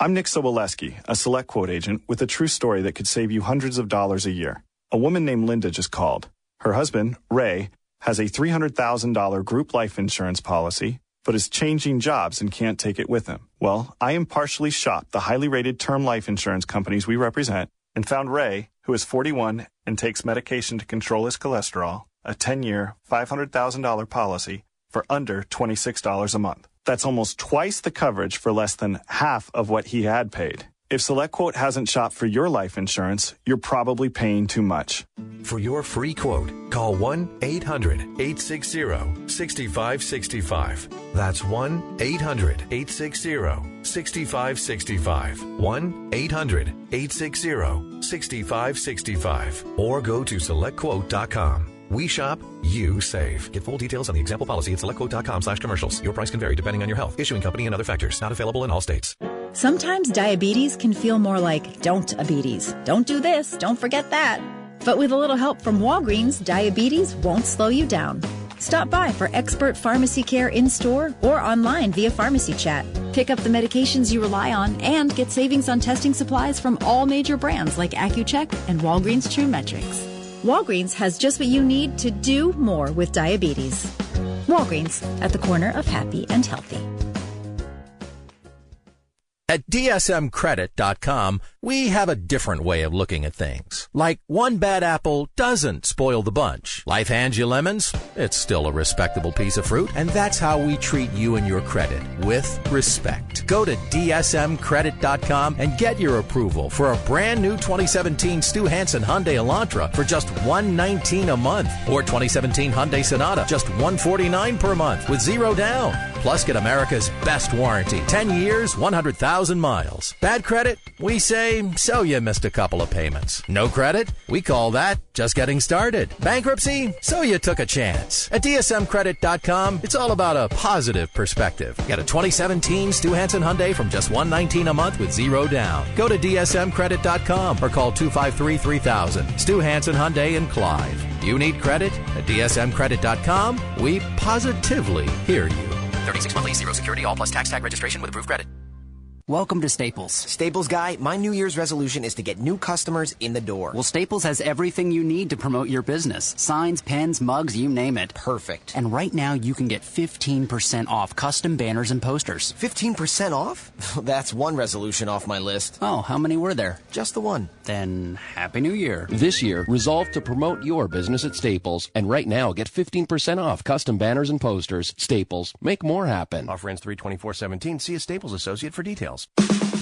I'm Nick Soboleski, a Select Quote agent with a true story that could save you hundreds of dollars a year. A woman named Linda just called. Her husband, Ray, has a three hundred thousand dollars group life insurance policy, but is changing jobs and can't take it with him. Well, I impartially shopped the highly rated term life insurance companies we represent and found Ray, who is forty-one and takes medication to control his cholesterol, a ten-year, five hundred thousand dollars policy for under twenty-six dollars a month. That's almost twice the coverage for less than half of what he had paid. If SelectQuote hasn't shopped for your life insurance, you're probably paying too much. For your free quote, call one eight hundred, eight six zero, six five six five. That's one eight hundred, eight six zero, six five six five. one eight hundred, eight six zero, six five six five. Or go to select quote dot com. We shop, you save. Get full details on the example policy at select quote dot com slash commercials. Your price can vary depending on your health, issuing company, and other factors. Not available in all states. Sometimes diabetes can feel more like don't-abetes. Don't do this, don't forget that. But with a little help from Walgreens, diabetes won't slow you down. Stop by for expert pharmacy care in-store or online via pharmacy chat. Pick up the medications you rely on and get savings on testing supplies from all major brands like AccuCheck and Walgreens TruMetrics. Walgreens has just what you need to do more with diabetes. Walgreens, at the corner of happy and healthy. At D S M credit dot com, we have a different way of looking at things. Like, one bad apple doesn't spoil the bunch. Life hands you lemons, it's still a respectable piece of fruit. And that's how we treat you and your credit, with respect. Go to D S M credit dot com and get your approval for a brand new twenty seventeen Stu Hansen Hyundai Elantra for just one hundred nineteen dollars a month. Or twenty seventeen Hyundai Sonata, just one hundred forty-nine dollars per month with zero down. Plus, get America's best warranty, ten years, one hundred thousand miles. Bad credit? We say, so you missed a couple of payments. No credit? We call that just getting started. Bankruptcy? So you took a chance. At D S M credit dot com, it's all about a positive perspective. Get a twenty seventeen Stu Hansen Hyundai from just one hundred nineteen dollars a month with zero down. Go to D S M credit dot com or call two five three, three thousand. Stu Hansen Hyundai in Clive. You need credit? At D S M credit dot com, we positively hear you. thirty-six month lease, zero security, all plus tax, tag, registration with approved credit. Welcome to Staples. Staples guy, my New Year's resolution is to get new customers in the door. Well, Staples has everything you need to promote your business. Signs, pens, mugs, you name it. Perfect. And right now, you can get fifteen percent off custom banners and posters. fifteen percent off? That's one resolution off my list. Oh, how many were there? Just the one. Then, Happy New Year. This year, resolve to promote your business at Staples. And right now, get fifteen percent off custom banners and posters. Staples. Make more happen. Offer ends three twenty-four seventeen. See a Staples associate for details.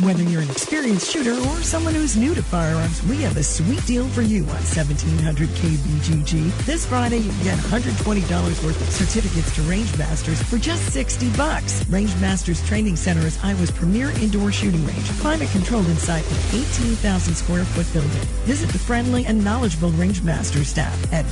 Whether you're an experienced shooter or someone who's new to firearms, we have a sweet deal for you on seventeen hundred K B G G. This Friday, you can get one hundred twenty dollars worth of certificates to Range Masters for just sixty bucks. Range Masters Training Center is Iowa's premier indoor shooting range, climate-controlled inside an eighteen thousand square foot building. Visit the friendly and knowledgeable Range Master staff at